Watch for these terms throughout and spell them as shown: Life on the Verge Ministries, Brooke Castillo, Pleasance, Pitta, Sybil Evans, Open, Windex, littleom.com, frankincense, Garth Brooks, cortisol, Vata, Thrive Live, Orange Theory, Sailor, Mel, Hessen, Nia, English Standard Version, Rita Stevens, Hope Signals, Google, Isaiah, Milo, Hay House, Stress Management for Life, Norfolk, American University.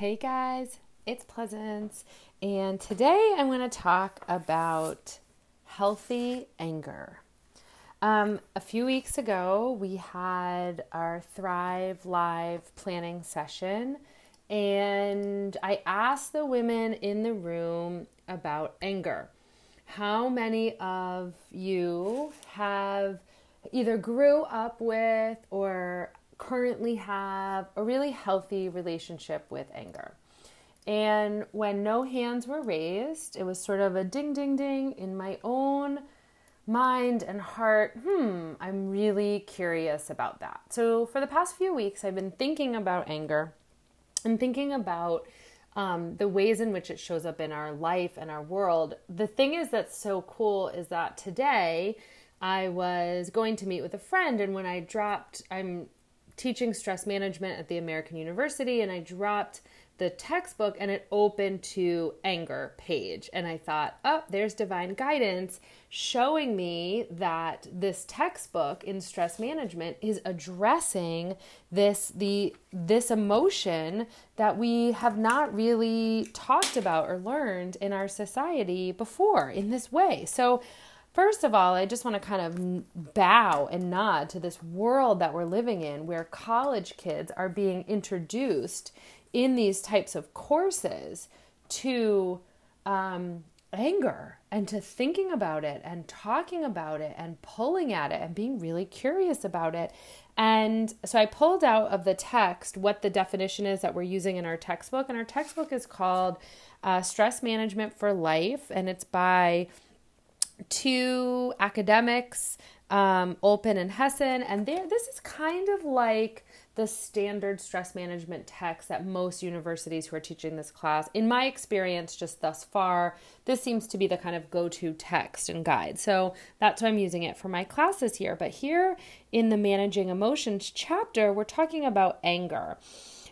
Hey guys, it's Pleasance, and today I'm going to talk about healthy anger. A few weeks ago, we had our Thrive Live planning session, and I asked the women in the room about anger. How many of you have either grew up with or currently have a really healthy relationship with anger? And when no hands were raised, it was sort of a ding, ding, ding in my own mind and heart. I'm really curious about that. So for the past few weeks, I've been thinking about anger and thinking about the ways in which it shows up in our life and our world. The thing is that's so cool is that today I was going to meet with a friend, and when I dropped, I'm teaching stress management at the American University, and I dropped the textbook and it opened to anger page. And I thought, oh, there's divine guidance showing me that this textbook in stress management is addressing this emotion that we have not really talked about or learned in our society before in this way. So first of all, I just want to kind of bow and nod to this world that we're living in, where college kids are being introduced in these types of courses to anger, and to thinking about it and talking about it and pulling at it and being really curious about it. And so I pulled out of the text what the definition is that we're using in our textbook. And our textbook is called Stress Management for Life, and it's by two academics, Open and Hessen, and this is kind of like the standard stress management text that most universities who are teaching this class, in my experience just thus far, this seems to be the kind of go-to text and guide. So that's why I'm using it for my classes here. But here in the Managing Emotions chapter, we're talking about anger.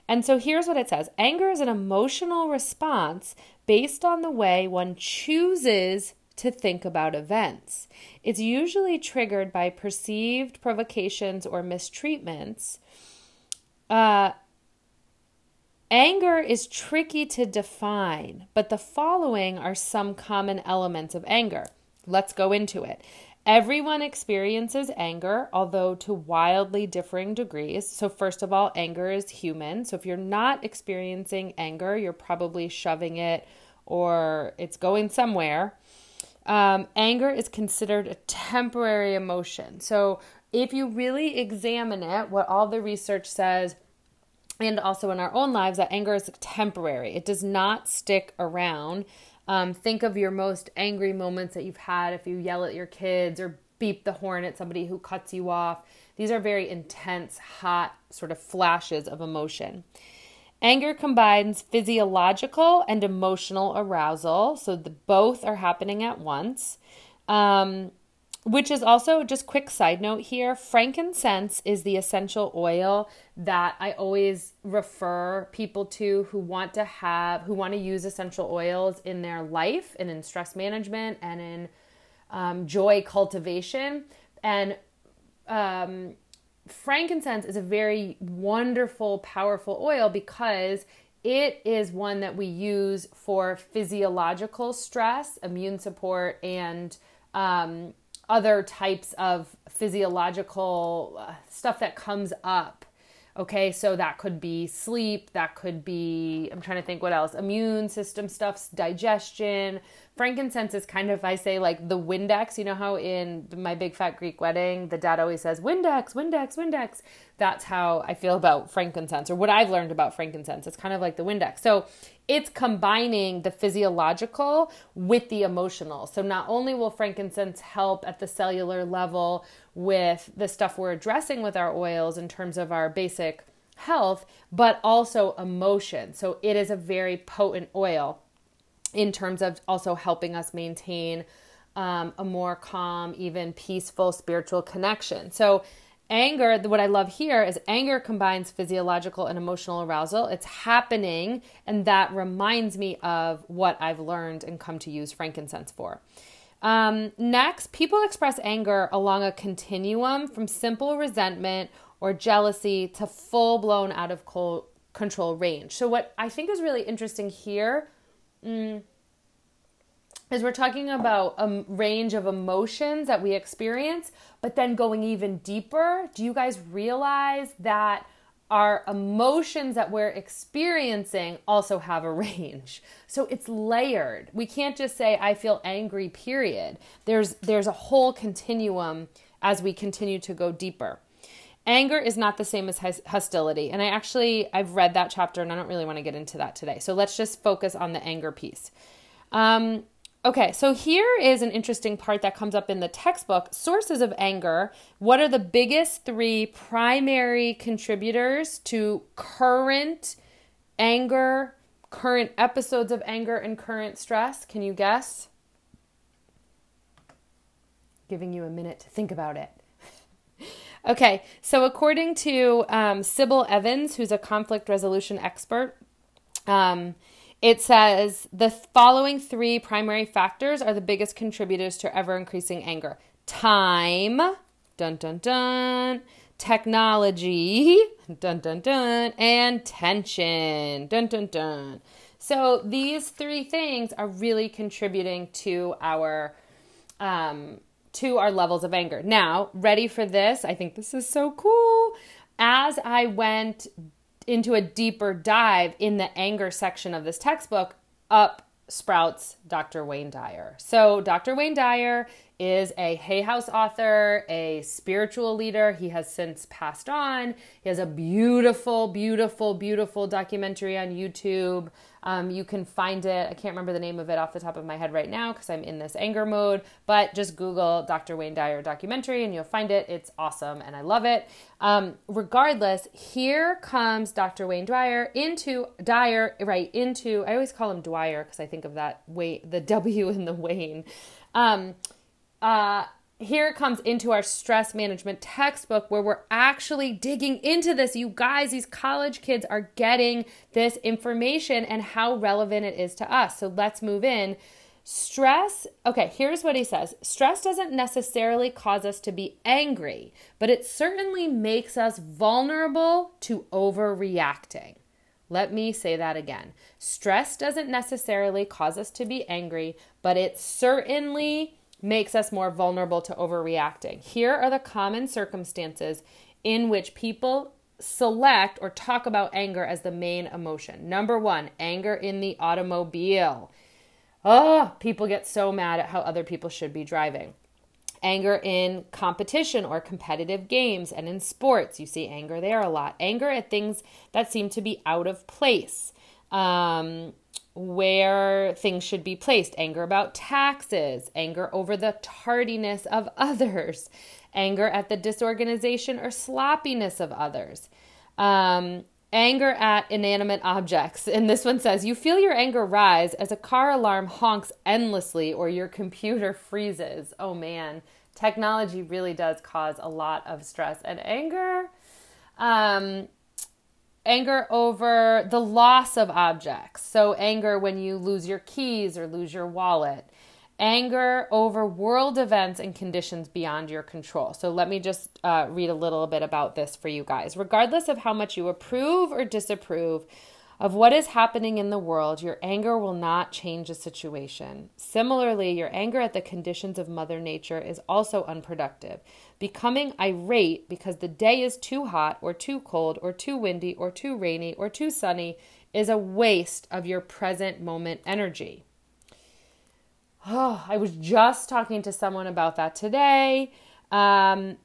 And so here's what it says. Anger is an emotional response based on the way one chooses to think about events. It's usually triggered by perceived provocations or mistreatments. Anger is tricky to define, but the following are some common elements of anger. Let's go into it. Everyone experiences anger, although to wildly differing degrees. So first of all, anger is human. So if you're not experiencing anger, you're probably shoving it or it's going somewhere. Anger is considered a temporary emotion. So if you really examine it, what all the research says, and also in our own lives, that anger is temporary. It does not stick around. Think of your most angry moments that you've had. If you yell at your kids or beep the horn at somebody who cuts you off, these are very intense, hot sort of flashes of emotion. Anger combines physiological and emotional arousal, so both are happening at once, which is also, just quick side note here, frankincense is the essential oil that I always refer people to who want to use essential oils in their life and in stress management and in joy cultivation. And frankincense is a very wonderful, powerful oil because it is one that we use for physiological stress, immune support, and other types of physiological stuff that comes up. Okay, so that could be sleep, that could be, I'm trying to think what else, immune system stuff, digestion. Frankincense is kind of, I say, like the Windex. You know how in My Big Fat Greek Wedding, the dad always says, Windex, Windex, Windex. That's how I feel about frankincense, or what I've learned about frankincense. It's kind of like the Windex. So it's combining the physiological with the emotional. So not only will frankincense help at the cellular level with the stuff we're addressing with our oils in terms of our basic health, but also emotion. So it is a very potent oil in terms of also helping us maintain a more calm, even peaceful spiritual connection. So anger, what I love here is anger combines physiological and emotional arousal. It's happening, and that reminds me of what I've learned and come to use frankincense for. Next, people express anger along a continuum from simple resentment or jealousy to full-blown out of control range. So what I think is really interesting here is we're talking about a range of emotions that we experience, but then going even deeper, do you guys realize that our emotions that we're experiencing also have a range? So it's layered. We can't just say, I feel angry, period. There's a whole continuum as we continue to go deeper. Anger is not the same as hostility. And I've read that chapter and I don't really want to get into that today. So let's just focus on the anger piece. Okay, so here is an interesting part that comes up in the textbook, sources of anger. What are the biggest three primary contributors to current anger, current episodes of anger, and current stress? Can you guess? Giving you a minute to think about it. Okay, so according to Sybil Evans, who's a conflict resolution expert, it says the following three primary factors are the biggest contributors to ever-increasing anger. Time, dun, dun, dun, technology, dun, dun, dun, and tension, dun, dun, dun. So these three things are really contributing to our levels of anger. Now, ready for this? I think this is so cool. As I went into a deeper dive in the anger section of this textbook, up sprouts Dr. Wayne Dyer. So Dr. Wayne Dyer is a Hay House author, a spiritual leader. He has since passed on. He has a beautiful, beautiful, beautiful documentary on YouTube. You can find it. I can't remember the name of it off the top of my head right now because I'm in this anger mode, but just Google Dr. Wayne Dyer documentary and you'll find it. It's awesome and I love it. Regardless, here comes Dr. Wayne Dyer into, I always call him Dwyer because I think of that way, the W in the Wayne. Here it comes into our stress management textbook where we're actually digging into this. You guys, these college kids are getting this information and how relevant it is to us. So let's move in. Stress. Okay, here's what he says. Stress doesn't necessarily cause us to be angry, but it certainly makes us vulnerable to overreacting. Let me say that again. Stress doesn't necessarily cause us to be angry, but it certainly makes us more vulnerable to overreacting. Here are the common circumstances in which people select or talk about anger as the main emotion. Number one, anger in the automobile. Oh, people get so mad at how other people should be driving. Anger in competition or competitive games and in sports. You see anger there a lot. Anger at things that seem to be out of place. Where things should be placed, anger about taxes, anger over the tardiness of others, anger at the disorganization or sloppiness of others, anger at inanimate objects. And this one says, you feel your anger rise as a car alarm honks endlessly or your computer freezes. Oh man, technology really does cause a lot of stress and anger. Anger over the loss of objects. So anger when you lose your keys or lose your wallet. Anger over world events and conditions beyond your control. So let me just read a little bit about this for you guys. Regardless of how much you approve or disapprove of what is happening in the world, your anger will not change the situation. Similarly, your anger at the conditions of Mother Nature is also unproductive. Becoming irate because the day is too hot or too cold or too windy or too rainy or too sunny is a waste of your present moment energy. Oh, I was just talking to someone about that today. The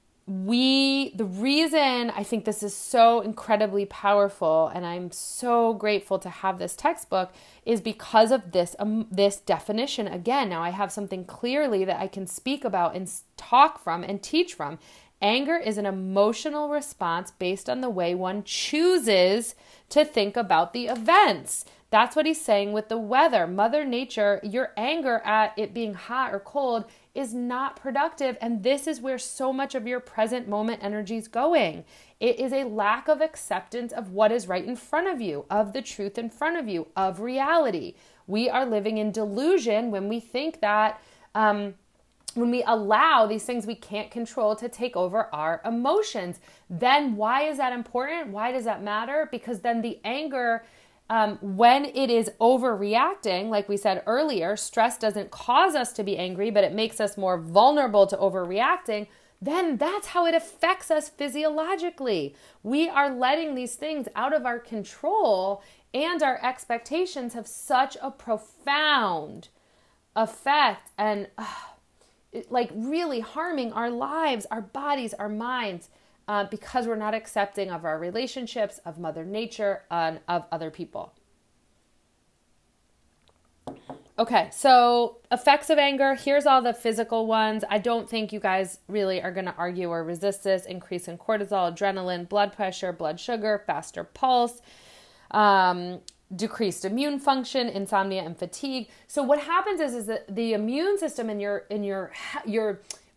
reason I think this is so incredibly powerful, and I'm so grateful to have this textbook, is because of this definition. Again, now I have something clearly that I can speak about and talk from and teach from. Anger is an emotional response based on the way one chooses to think about the events. That's what he's saying with the weather. Mother Nature, your anger at it being hot or cold is not productive. And this is where so much of your present moment energy is going. It is a lack of acceptance of what is right in front of you, of the truth in front of you, of reality. We are living in delusion when we think that when we allow these things we can't control to take over our emotions, then why is that important? Why does that matter? Because then the anger, when it is overreacting, like we said earlier, stress doesn't cause us to be angry, but it makes us more vulnerable to overreacting. Then that's how it affects us physiologically. We are letting these things out of our control, and our expectations have such a profound effect and really harming our lives, our bodies, our minds, because we're not accepting of our relationships, of Mother Nature, and of other people. Okay, so effects of anger. Here's all the physical ones. I don't think you guys really are going to argue or resist this. Increase in cortisol, adrenaline, blood pressure, blood sugar, faster pulse, decreased immune function, insomnia, and fatigue. So what happens is that the immune system and your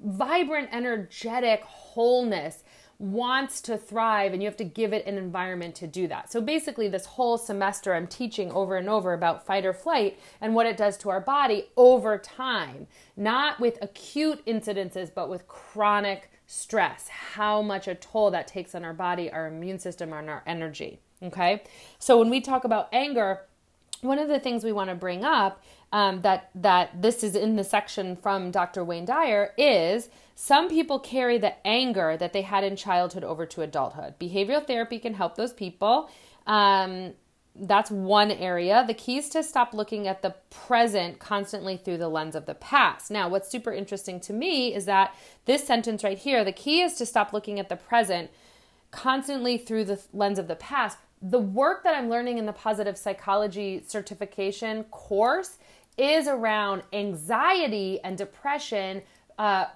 vibrant, energetic wholeness wants to thrive, and you have to give it an environment to do that. So basically this whole semester I'm teaching over and over about fight or flight and what it does to our body over time, not with acute incidences, but with chronic stress, how much a toll that takes on our body, our immune system, and our energy. Okay. So when we talk about anger, one of the things we want to bring up, that this is in the section from Dr. Wayne Dyer, is some people carry the anger that they had in childhood over to adulthood. Behavioral therapy can help those people. That's one area. The key is to stop looking at the present constantly through the lens of the past. Now, what's super interesting to me is that this sentence right here, the key is to stop looking at the present constantly through the lens of the past. The work that I'm learning in the positive psychology certification course is around anxiety and depression,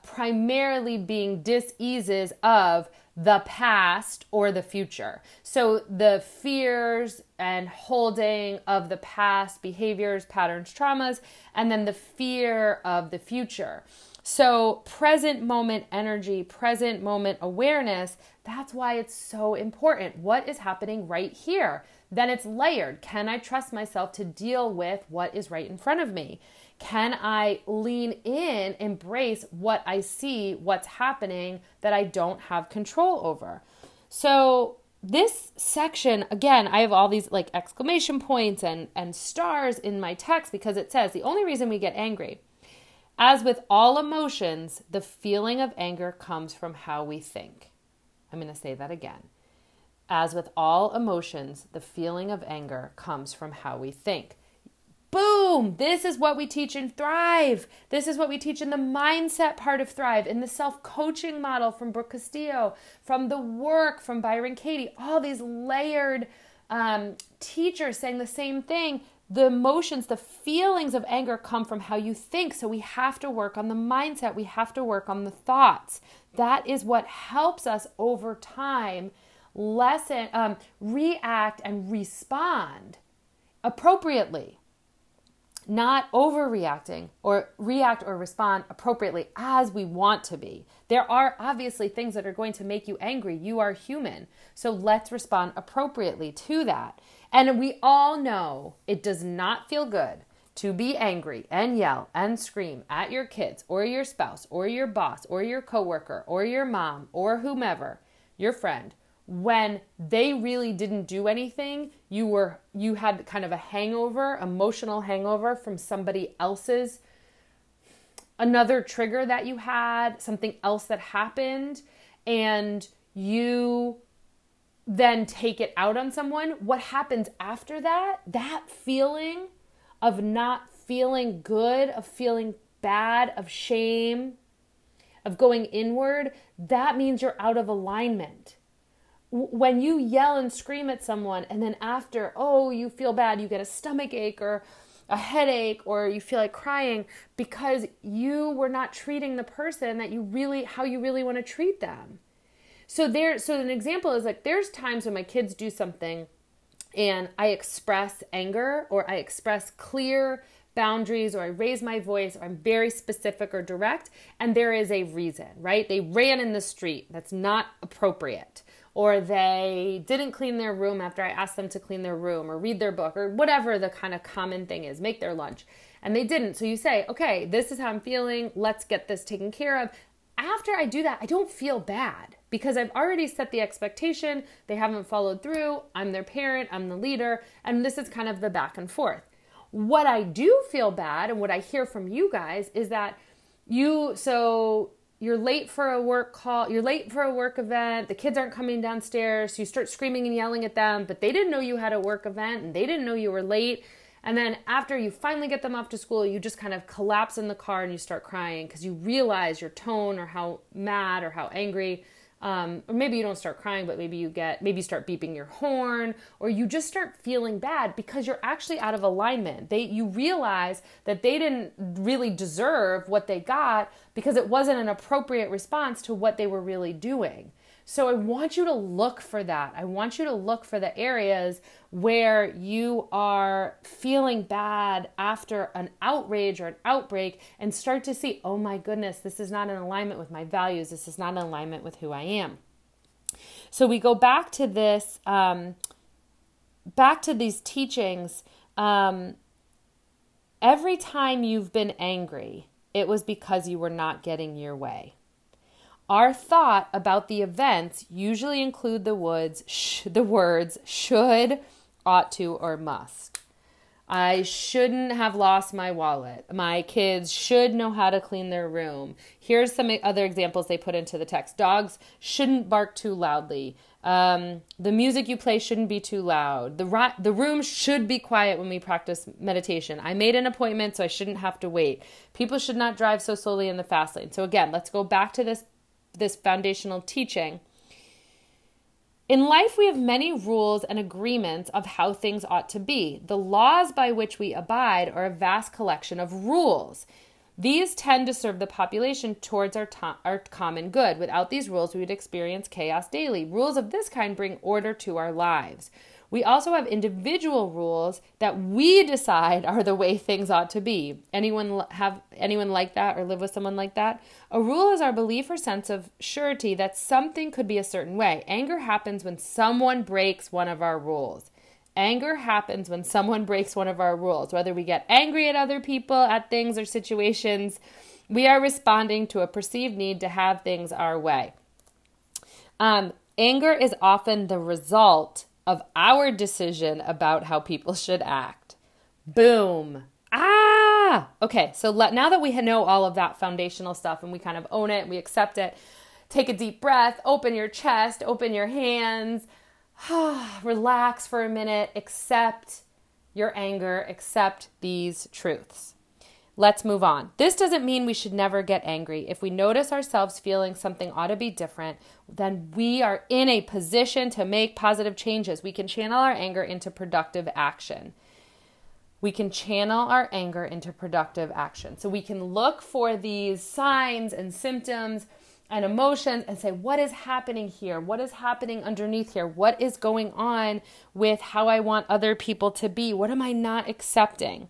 primarily being diseases of the past or the future. So the fears and holding of the past behaviors, patterns, traumas, and then the fear of the future. So present moment energy, present moment awareness, that's why it's so important. What is happening right here? Then it's layered. Can I trust myself to deal with what is right in front of me? Can I lean in, embrace what I see, what's happening that I don't have control over? So this section, again, I have all these like exclamation points and stars in my text because it says the only reason we get angry, as with all emotions, the feeling of anger comes from how we think. I'm going to say that again. As with all emotions, the feeling of anger comes from how we think. Boom! This is what we teach in Thrive. This is what we teach in the mindset part of Thrive, in the self-coaching model from Brooke Castillo, from the work from Byron Katie, all these layered teachers saying the same thing. The emotions, the feelings of anger come from how you think. So we have to work on the mindset. We have to work on the thoughts. That is what helps us over time react and respond appropriately, not overreacting, or react or respond appropriately as we want to be. There are obviously things that are going to make you angry. You are human. So let's respond appropriately to that. And we all know it does not feel good to be angry and yell and scream at your kids or your spouse or your boss or your coworker or your mom or whomever, your friend, when they really didn't do anything. You had kind of a hangover, emotional hangover from somebody else's, another trigger that you had, something else that happened, and you then take it out on someone. What happens after that? That feeling of not feeling good, of feeling bad, of shame, of going inward, that means you're out of alignment. When you yell and scream at someone and then after, you feel bad, you get a stomach ache or a headache, or you feel like crying because you were not treating the person that how you really want to treat them. So an example is like, there's times when my kids do something and I express anger, or I express clear boundaries, or I raise my voice, or I'm very specific or direct, and there is a reason, right? They ran in the street. That's not appropriate. Or they didn't clean their room after I asked them to clean their room, or read their book, or whatever the kind of common thing is, make their lunch. and they didn't. So you say, okay, this is how I'm feeling. Let's get this taken care of. After I do that, I don't feel bad because I've already set the expectation. They haven't followed through. I'm their parent. I'm the leader. And this is kind of the back and forth. What I do feel bad and what I hear from you guys is that you're late for a work call, you're late for a work event, the kids aren't coming downstairs, so you start screaming and yelling at them, but they didn't know you had a work event and they didn't know you were late. And then after you finally get them off to school, you just kind of collapse in the car and you start crying because you realize your tone or how mad or how angry, or maybe you don't start crying, but maybe you start beeping your horn, or you just start feeling bad because you're actually out of alignment. You realize that they didn't really deserve what they got because it wasn't an appropriate response to what they were really doing. So I want you to look for that. I want you to look for the areas where you are feeling bad after an outrage or an outbreak and start to see, oh my goodness, this is not in alignment with my values. This is not in alignment with who I am. So we go back to this, back to these teachings. Every time you've been angry, it was because you were not getting your way. Our thought about the events usually include the words should, ought to, or must. I shouldn't have lost my wallet. My kids should know how to clean their room. Here's some other examples they put into the text. Dogs shouldn't bark too loudly. The music you play shouldn't be too loud. The room should be quiet when we practice meditation. I made an appointment, so I shouldn't have to wait. People should not drive so slowly in the fast lane. So again, let's go back to this foundational teaching. In life, we have many rules and agreements of how things ought to be. The laws by which we abide are a vast collection of rules. These tend to serve the population towards our common good. Without these rules, we would experience chaos daily. Rules of this kind bring order to our lives. We also have individual rules that we decide are the way things ought to be. Anyone like that or live with someone like that? A rule is our belief or sense of surety that something could be a certain way. Anger happens when someone breaks one of our rules. Anger happens when someone breaks one of our rules. Whether we get angry at other people, at things or situations, we are responding to a perceived need to have things our way. Anger is often the result of our decision about how people should act. Boom. Okay, so now that we know all of that foundational stuff and we kind of own it, we accept it, take a deep breath, open your chest, open your hands, relax for a minute, accept your anger, accept these truths. Let's move on. This doesn't mean we should never get angry. If we notice ourselves feeling something ought to be different, then we are in a position to make positive changes. We can channel our anger into productive action. So we can look for these signs and symptoms and emotions and say, what is happening here? What is happening underneath here? What is going on with how I want other people to be? What am I not accepting?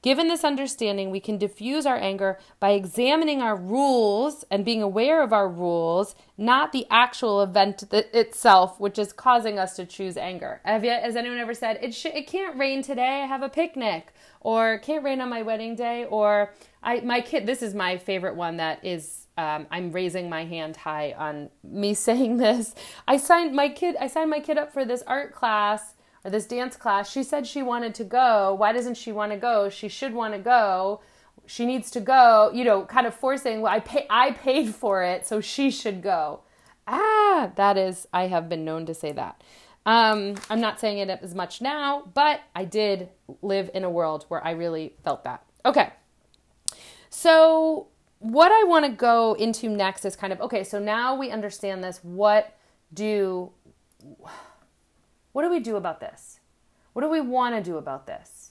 Given this understanding, we can diffuse our anger by examining our rules and being aware of our rules, not the actual event itself, which is causing us to choose anger. Has anyone ever said, it can't rain today, I have a picnic, or it can't rain on my wedding day, or this is my favorite one that is, I'm raising my hand high on me saying this. I signed my kid up for this art class, or this dance class. She said she wanted to go. Why doesn't she want to go? She should want to go. She needs to go, kind of forcing, well, I paid for it, so she should go. I have been known to say that. I'm not saying it as much now, but I did live in a world where I really felt that. Okay. So what I want to go into next is so now we understand this. What do we do about this? What do we want to do about this?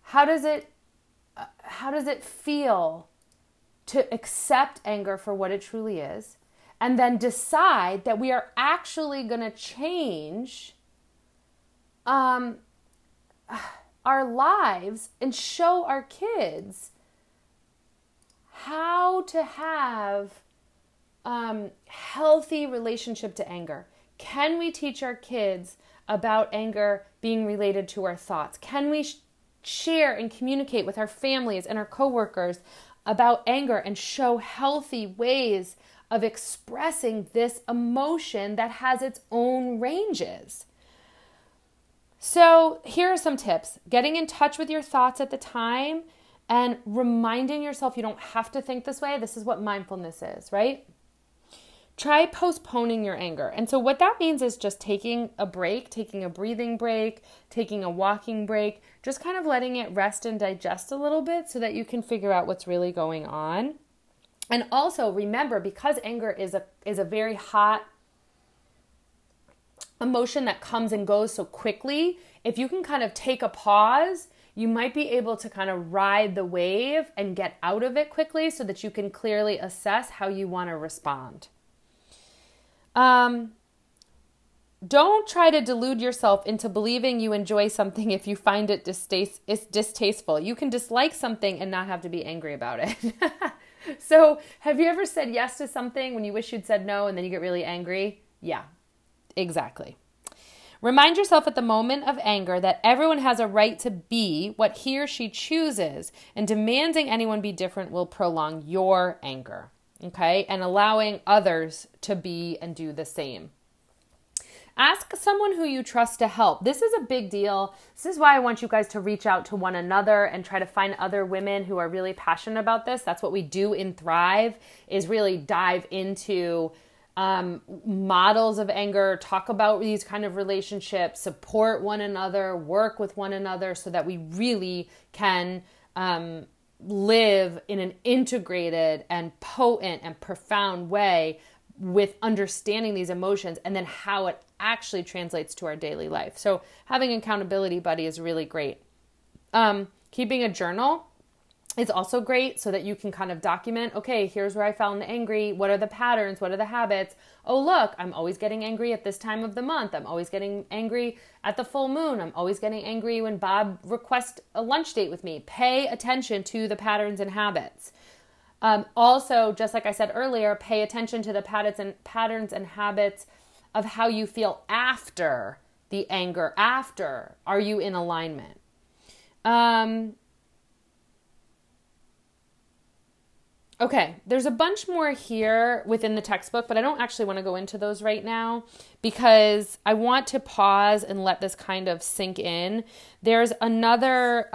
How does it feel to accept anger for what it truly is and then decide that we are actually going to change our lives and show our kids how to have healthy relationship to anger? Can we teach our kids about anger being related to our thoughts? Can we share and communicate with our families and our coworkers about anger and show healthy ways of expressing this emotion that has its own ranges. So here are some tips. Getting in touch with your thoughts at the time and reminding yourself you don't have to think this way. This is what mindfulness is, right? Try postponing your anger. And so what that means is just taking a break, taking a breathing break, taking a walking break, just kind of letting it rest and digest a little bit so that you can figure out what's really going on. And also remember, because anger is a very hot emotion that comes and goes so quickly, if you can kind of take a pause, you might be able to kind of ride the wave and get out of it quickly so that you can clearly assess how you want to respond. Don't try to delude yourself into believing you enjoy something if you find it distasteful. You can dislike something and not have to be angry about it. So have you ever said yes to something when you wish you'd said no and then you get really angry? Yeah, exactly. Remind yourself at the moment of anger that everyone has a right to be what he or she chooses, and demanding anyone be different will prolong your anger, okay? And allowing others to be and do the same. Ask someone who you trust to help. This is a big deal. This is why I want you guys to reach out to one another and try to find other women who are really passionate about this. That's what we do in Thrive, is really dive into models of anger, talk about these kind of relationships, support one another, work with one another so that we really can live in an integrated and potent and profound way with understanding these emotions and then how it actually translates to our daily life. So having an accountability buddy is really great. Keeping a journal is also great so that you can kind of document, okay, here's where I felt angry. What are the patterns? What are the habits? Oh, look, I'm always getting angry at this time of the month. I'm always getting angry at the full moon. I'm always getting angry when Bob requests a lunch date with me. Pay attention to the patterns and habits. Also, just like I said earlier, pay attention to the patterns and habits of how you feel after the anger. After, are you in alignment? Okay, there's a bunch more here within the textbook, but I don't actually want to go into those right now because I want to pause and let this kind of sink in. There's another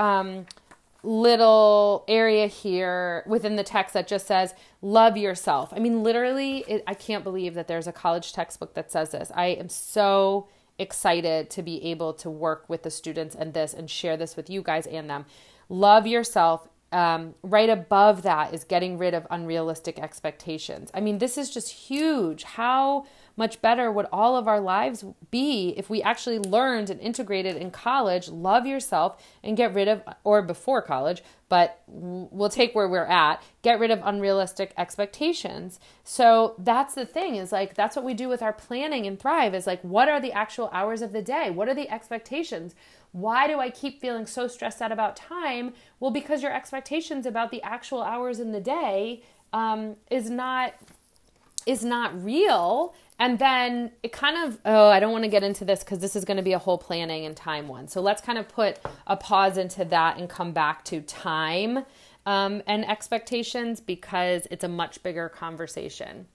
little area here within the text that just says, love yourself. I mean, literally, I can't believe that there's a college textbook that says this. I am so excited to be able to work with the students and this and share this with you guys and them. Love yourself. Right above that is getting rid of unrealistic expectations. I mean, this is just huge. How much better would all of our lives be if we actually learned and integrated in college, love yourself and get rid of, or before college, but we'll take where we're at, get rid of unrealistic expectations. So that's the thing, is like, that's what we do with our planning in Thrive, is like, what are the actual hours of the day? What are the expectations? Why do I keep feeling so stressed out about time? Well, because your expectations about the actual hours in the day is not real. And then it kind of, I don't want to get into this because this is going to be a whole planning and time one. So let's kind of put a pause into that and come back to time and expectations, because it's a much bigger conversation.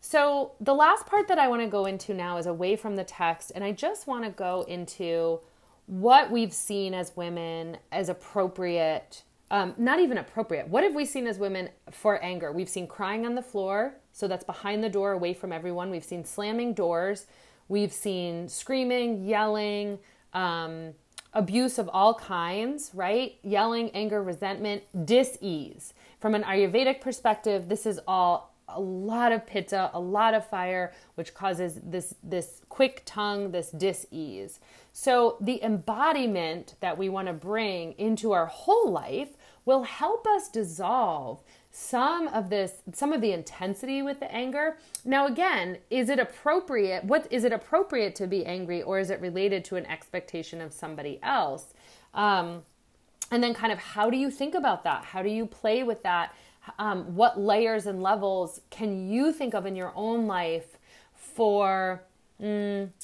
So the last part that I want to go into now is away from the text, and I just want to go into what we've seen as women as appropriate, not even appropriate. What have we seen as women for anger? We've seen crying on the floor, so that's behind the door, away from everyone. We've seen slamming doors. We've seen screaming, yelling, abuse of all kinds, right? Yelling, anger, resentment, dis-ease. From an Ayurvedic perspective, this is all a lot of pitta, a lot of fire, which causes this quick tongue, this dis-ease. So the embodiment that we want to bring into our whole life will help us dissolve some of the intensity with the anger. Now, again, is it appropriate? What is it appropriate to be angry, or is it related to an expectation of somebody else? And then kind of, how do you think about that? How do you play with that? What layers and levels can you think of in your own life for, I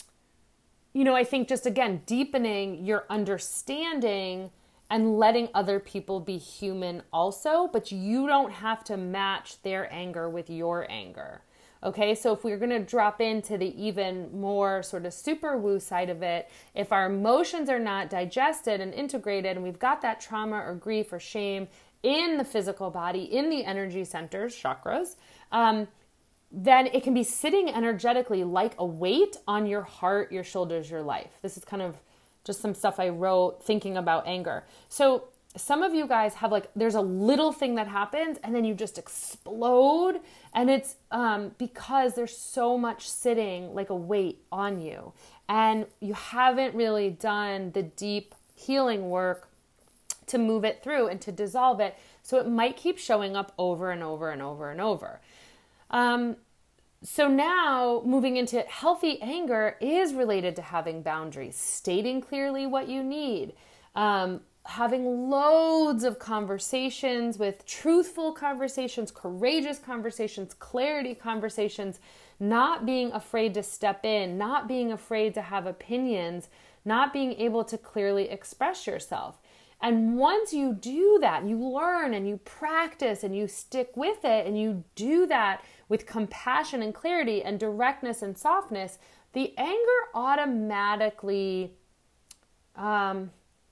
think just again, deepening your understanding and letting other people be human also, but you don't have to match their anger with your anger. Okay, so if we're going to drop into the even more sort of super woo side of it, if our emotions are not digested and integrated and we've got that trauma or grief or shame in the physical body, in the energy centers, chakras, then it can be sitting energetically like a weight on your heart, your shoulders, your life. This is kind of just some stuff I wrote thinking about anger. So some of you guys have like, there's a little thing that happens and then you just explode. And it's because there's so much sitting like a weight on you. And you haven't really done the deep healing work to move it through and to dissolve it. So it might keep showing up over and over and over and over. So now moving into healthy anger is related to having boundaries, stating clearly what you need, having loads of conversations with truthful conversations, courageous conversations, clarity conversations, not being afraid to step in, not being afraid to have opinions, not being able to clearly express yourself. And once you do that, you learn and you practice and you stick with it and you do that with compassion and clarity and directness and softness, the anger automatically,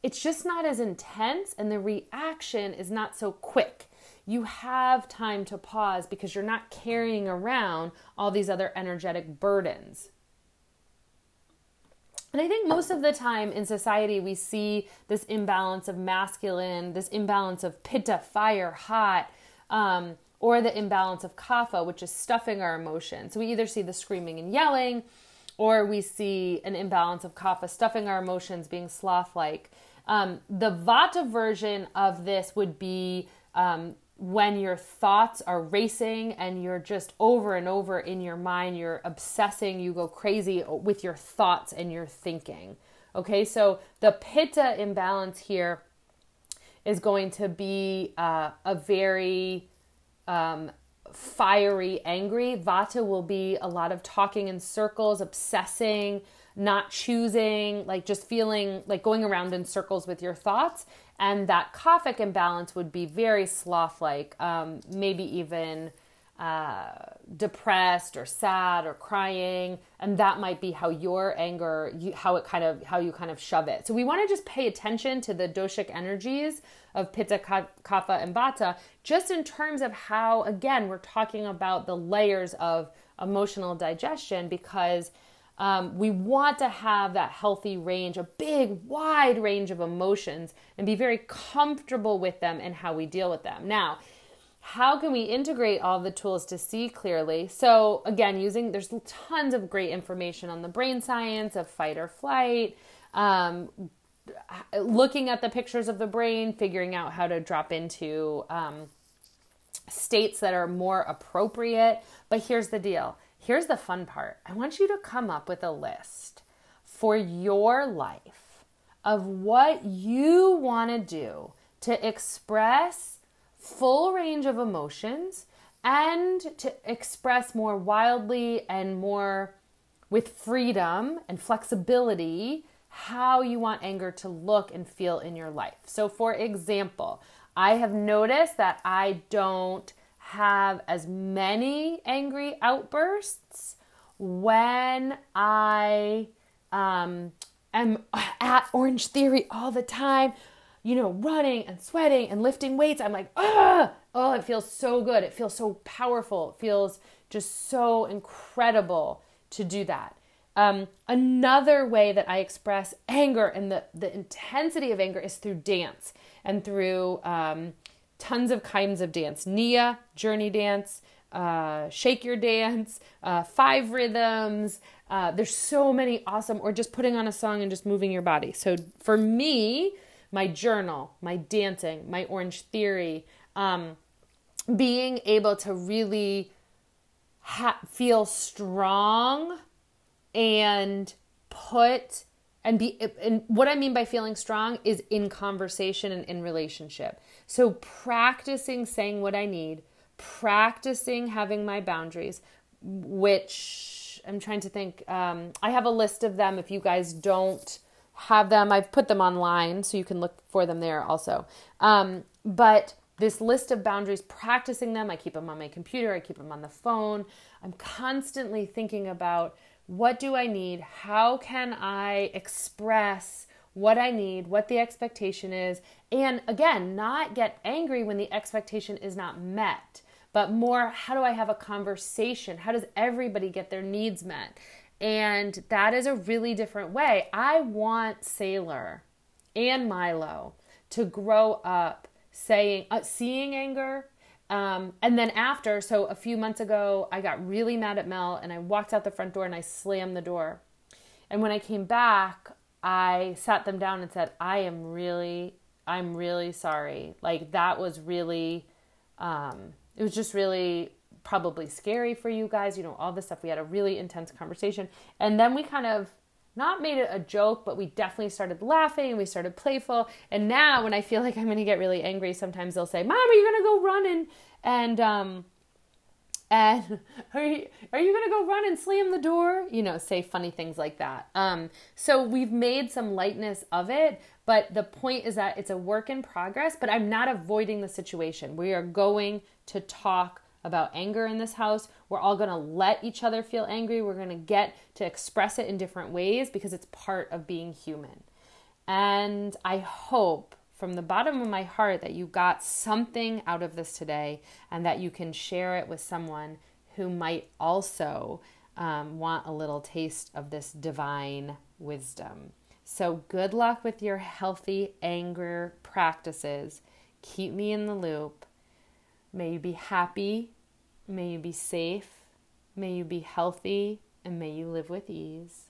it's just not as intense and the reaction is not so quick. You have time to pause because you're not carrying around all these other energetic burdens. And I think most of the time in society, we see this imbalance of masculine, this imbalance of pitta, fire, hot, or the imbalance of kapha, which is stuffing our emotions. So we either see the screaming and yelling, or we see an imbalance of kapha, stuffing our emotions, being sloth-like. The vata version of this would be when your thoughts are racing and you're just over and over in your mind, you're obsessing, you go crazy with your thoughts and your thinking. Okay, so the pitta imbalance here is going to be a very fiery, angry. Vata will be a lot of talking in circles, obsessing, not choosing, like just feeling like going around in circles with your thoughts. And that Kaphic imbalance would be very sloth-like, maybe even depressed or sad or crying. And that might be how your anger, how you kind of shove it. So we want to just pay attention to the doshic energies of Pitta, Kapha, and Vata, just in terms of how, again, we're talking about the layers of emotional digestion, because we want to have that healthy range, a big, wide range of emotions, and be very comfortable with them and how we deal with them. Now, how can we integrate all the tools to see clearly? So again, there's tons of great information on the brain science of fight or flight, looking at the pictures of the brain, figuring out how to drop into states that are more appropriate. But here's the deal. Here's the fun part. I want you to come up with a list for your life of what you want to do to express full range of emotions and to express more wildly and more with freedom and flexibility how you want anger to look and feel in your life. So for example, I have noticed that I don't have as many angry outbursts when I am at Orange Theory all the time, you know, running and sweating and lifting weights. I'm like, oh, it feels so good. It feels so powerful. It feels just so incredible to do that. Another way that I express anger and the intensity of anger is through dance and through tons of kinds of dance. Nia, journey dance, shake your dance, 5 rhythms. There's so many awesome, or just putting on a song and just moving your body. So for me, my journal, my dancing, my Orange Theory, being able to really feel strong and and what I mean by feeling strong is in conversation and in relationship. So practicing saying what I need, practicing having my boundaries, which I'm trying to think, I have a list of them. If you guys don't have them. I've put them online, so you can look for them there also. But this list of boundaries, practicing them, I keep them on my computer, I keep them on the phone. I'm constantly thinking about, what do I need? How can I express what I need, what the expectation is? And again, not get angry when the expectation is not met, but more, how do I have a conversation? How does everybody get their needs met? And that is a really different way. I want Sailor and Milo to grow up saying, seeing anger. And then after, so a few months ago, I got really mad at Mel and I walked out the front door and I slammed the door. And when I came back, I sat them down and said, I'm really sorry. Like, that was really, it was just really probably scary for you guys, you know, all this stuff. We had a really intense conversation. And then we kind of not made it a joke, but we definitely started laughing and we started playful. And now when I feel like I'm going to get really angry, sometimes they'll say, Mom, are you going to go run and are you going to go run and slam the door? You know, say funny things like that. So we've made some lightness of it, but the point is that it's a work in progress, but I'm not avoiding the situation. We are going to talk about anger in this house. We're all going to let each other feel angry. We're going to get to express it in different ways because it's part of being human. And I hope from the bottom of my heart that you got something out of this today and that you can share it with someone who might also want a little taste of this divine wisdom. So good luck with your healthy anger practices. Keep me in the loop. May you be happy, may you be safe, may you be healthy, and may you live with ease.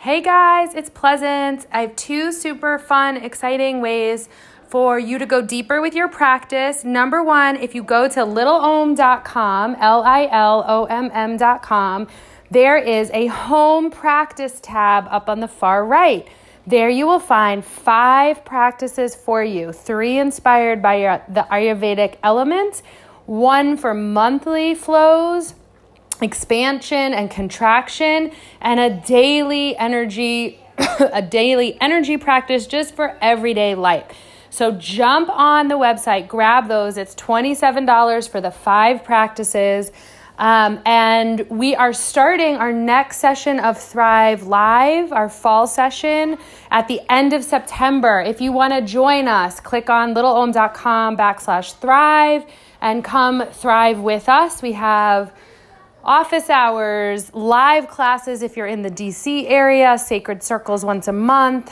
Hey guys, it's Pleasance. I have two super fun, exciting ways for you to go deeper with your practice. Number one, if you go to littleom.com, lilomm.com, there is a home practice tab up on the far right. There you will find 5 practices for you, 3 inspired by the Ayurvedic elements, 1 for monthly flows, expansion and contraction, and a daily energy practice just for everyday life. So jump on the website, grab those. It's $27 for the 5 practices. And we are starting our next session of Thrive Live, our fall session, at the end of September. If you want to join us, click on littleom.com/thrive and come thrive with us. We have office hours, live classes if you're in the DC area, sacred circles once a month,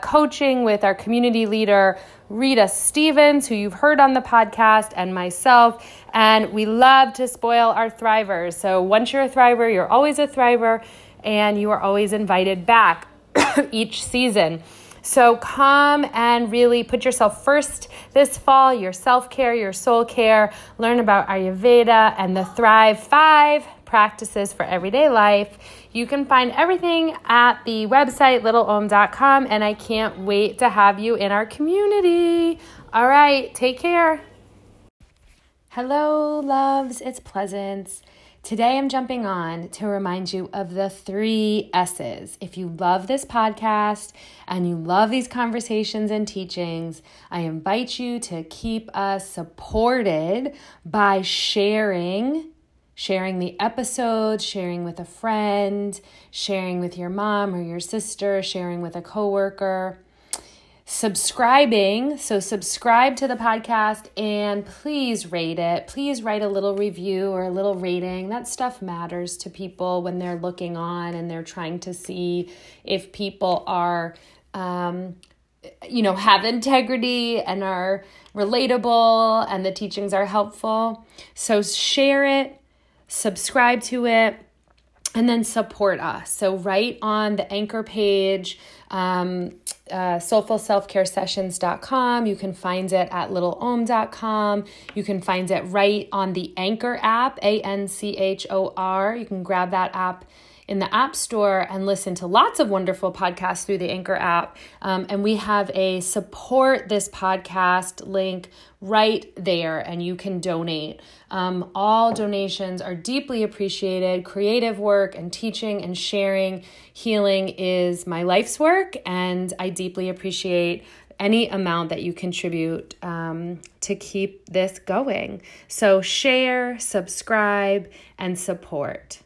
coaching with our community leader, Rita Stevens, who you've heard on the podcast, and myself. And we love to spoil our thrivers. So once you're a thriver, you're always a thriver, and you are always invited back each season. So come and really put yourself first this fall, your self-care, your soul care, learn about Ayurveda and the Thrive 5 practices for everyday life. You can find everything at the website, littleom.com, and I can't wait to have you in our community. All right, take care. Hello, loves, it's Pleasance. Today I'm jumping on to remind you of the 3 S's. If you love this podcast and you love these conversations and teachings, I invite you to keep us supported by sharing the episodes, sharing with a friend, sharing with your mom or your sister, sharing with a coworker, subscribing. So subscribe to the podcast and please rate it. Please write a little review or a little rating. That stuff matters to people when they're looking on and they're trying to see if people are, have integrity and are relatable and the teachings are helpful. So share it, subscribe to it. and then support us. So right on the Anchor page, soulfulselfcaresessions.com. You can find it at littleom.com. You can find it right on the Anchor app, Anchor. You can grab that app in the App Store and listen to lots of wonderful podcasts through the Anchor app. And we have a support this podcast link right there, and you can donate. All donations are deeply appreciated. Creative work and teaching and sharing, healing is my life's work, and I deeply appreciate any amount that you contribute to keep this going. So share, subscribe, and support.